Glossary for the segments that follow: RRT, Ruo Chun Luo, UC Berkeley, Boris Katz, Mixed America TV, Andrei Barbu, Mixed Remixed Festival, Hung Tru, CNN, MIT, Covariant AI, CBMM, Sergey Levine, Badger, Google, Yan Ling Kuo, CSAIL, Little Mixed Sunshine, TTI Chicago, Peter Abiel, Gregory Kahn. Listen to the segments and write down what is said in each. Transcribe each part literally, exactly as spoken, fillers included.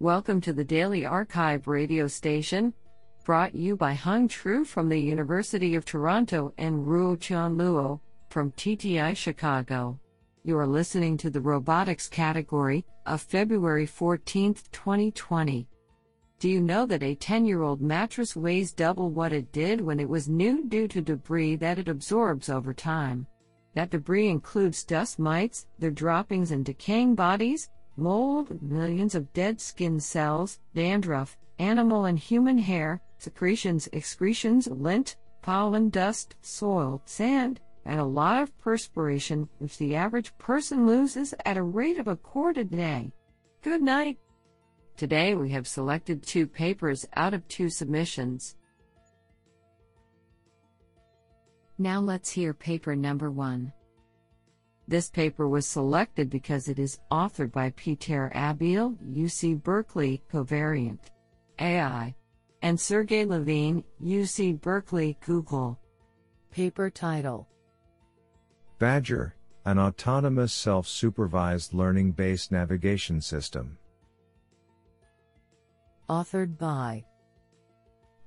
Welcome to the Daily Archive radio station, brought you by Hung Tru from the University of Toronto and Ruo Chun Luo from T T I Chicago. You are listening to the robotics category of February fourteenth, twenty twenty. Do you know that a ten-year-old mattress weighs double what it did when it was new due to debris that it absorbs over time? That debris includes dust mites, their droppings and decaying bodies, mold, millions of dead skin cells, dandruff, animal and human hair, secretions, excretions, lint, pollen, dust, soil, sand, and a lot of perspiration, which the average person loses at a rate of a quart a day. Good night. Today we have selected two papers out of two submissions. Now let's hear paper number one. This paper was selected because it is authored by Peter Abiel, U C Berkeley, Covariant A I, and Sergey Levine, U C Berkeley, Google. Paper title: Badger, an autonomous self-supervised learning-based navigation system. Authored by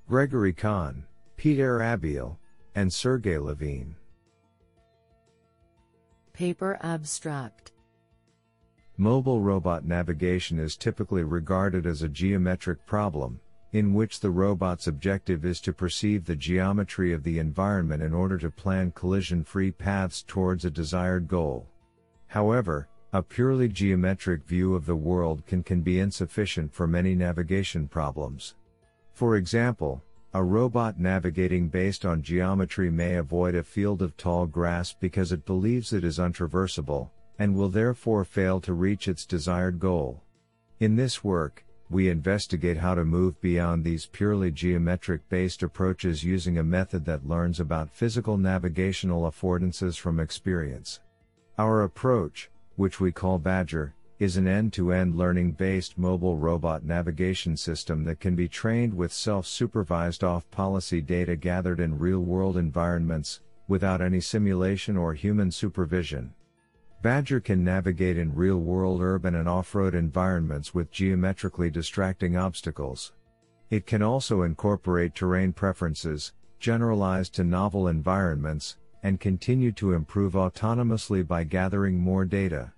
Gregory Kahn, Peter Abiel, and Sergey Levine. Paper abstract: Mobile robot navigation is typically regarded as a geometric problem, in which the robot's objective is to perceive the geometry of the environment in order to plan collision-free paths towards a desired goal. However, a purely geometric view of the world can, can be insufficient for many navigation problems. For example, a robot navigating based on geometry may avoid a field of tall grass because it believes it is untraversable, and will therefore fail to reach its desired goal. In this work, we investigate how to move beyond these purely geometric-based approaches using a method that learns about physical navigational affordances from experience. Our approach, which we call Badger, is an end-to-end learning-based mobile robot navigation system that can be trained with self-supervised off-policy data gathered in real-world environments, without any simulation or human supervision. Badger can navigate in real-world urban and off-road environments with geometrically distracting obstacles. It can also incorporate terrain preferences, generalized to novel environments, and continue to improve autonomously by gathering more data.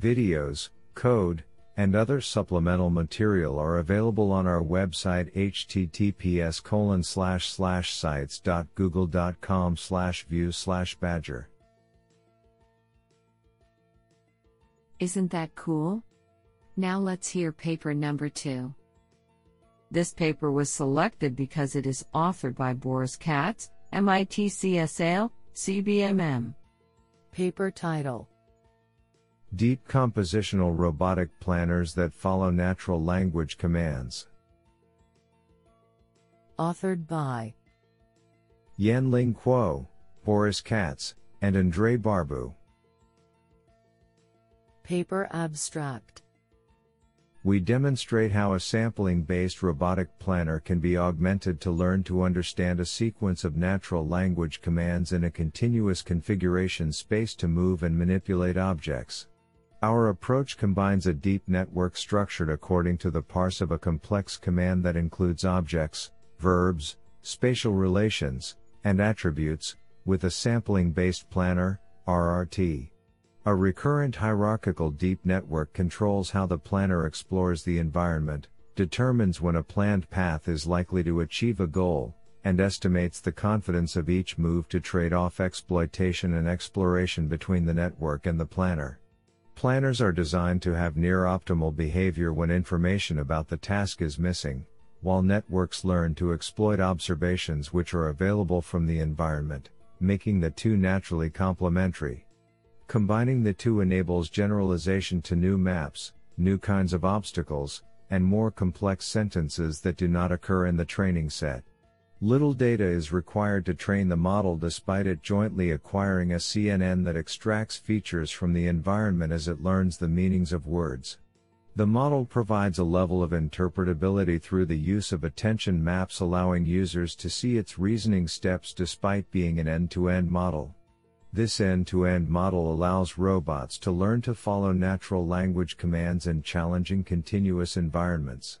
Videos, code, and other supplemental material are available on our website h t t p s colon slash slash sites dot google dot com slash view slash badger. Isn't that cool? Now let's hear paper number two. This paper was selected because it is authored by Boris Katz, M I T C S A I L, C B M M. Paper title: Deep compositional robotic planners that follow natural language commands. Authored by Yan Ling Kuo, Boris Katz, and Andrei Barbu. Paper abstract: We demonstrate how a sampling-based robotic planner can be augmented to learn to understand a sequence of natural language commands in a continuous configuration space to move and manipulate objects. Our approach combines a deep network structured according to the parse of a complex command that includes objects, verbs, spatial relations, and attributes, with a sampling-based planner, R R T. A recurrent hierarchical deep network controls how the planner explores the environment, determines when a planned path is likely to achieve a goal, and estimates the confidence of each move to trade off exploitation and exploration between the network and the planner. Planners are designed to have near-optimal behavior when information about the task is missing, while networks learn to exploit observations which are available from the environment, making the two naturally complementary. Combining the two enables generalization to new maps, new kinds of obstacles, and more complex sentences that do not occur in the training set. Little data is required to train the model despite it jointly acquiring a C N N that extracts features from the environment as it learns the meanings of words. The model provides a level of interpretability through the use of attention maps, allowing users to see its reasoning steps despite being an end-to-end model. This end-to-end model allows robots to learn to follow natural language commands in challenging continuous environments.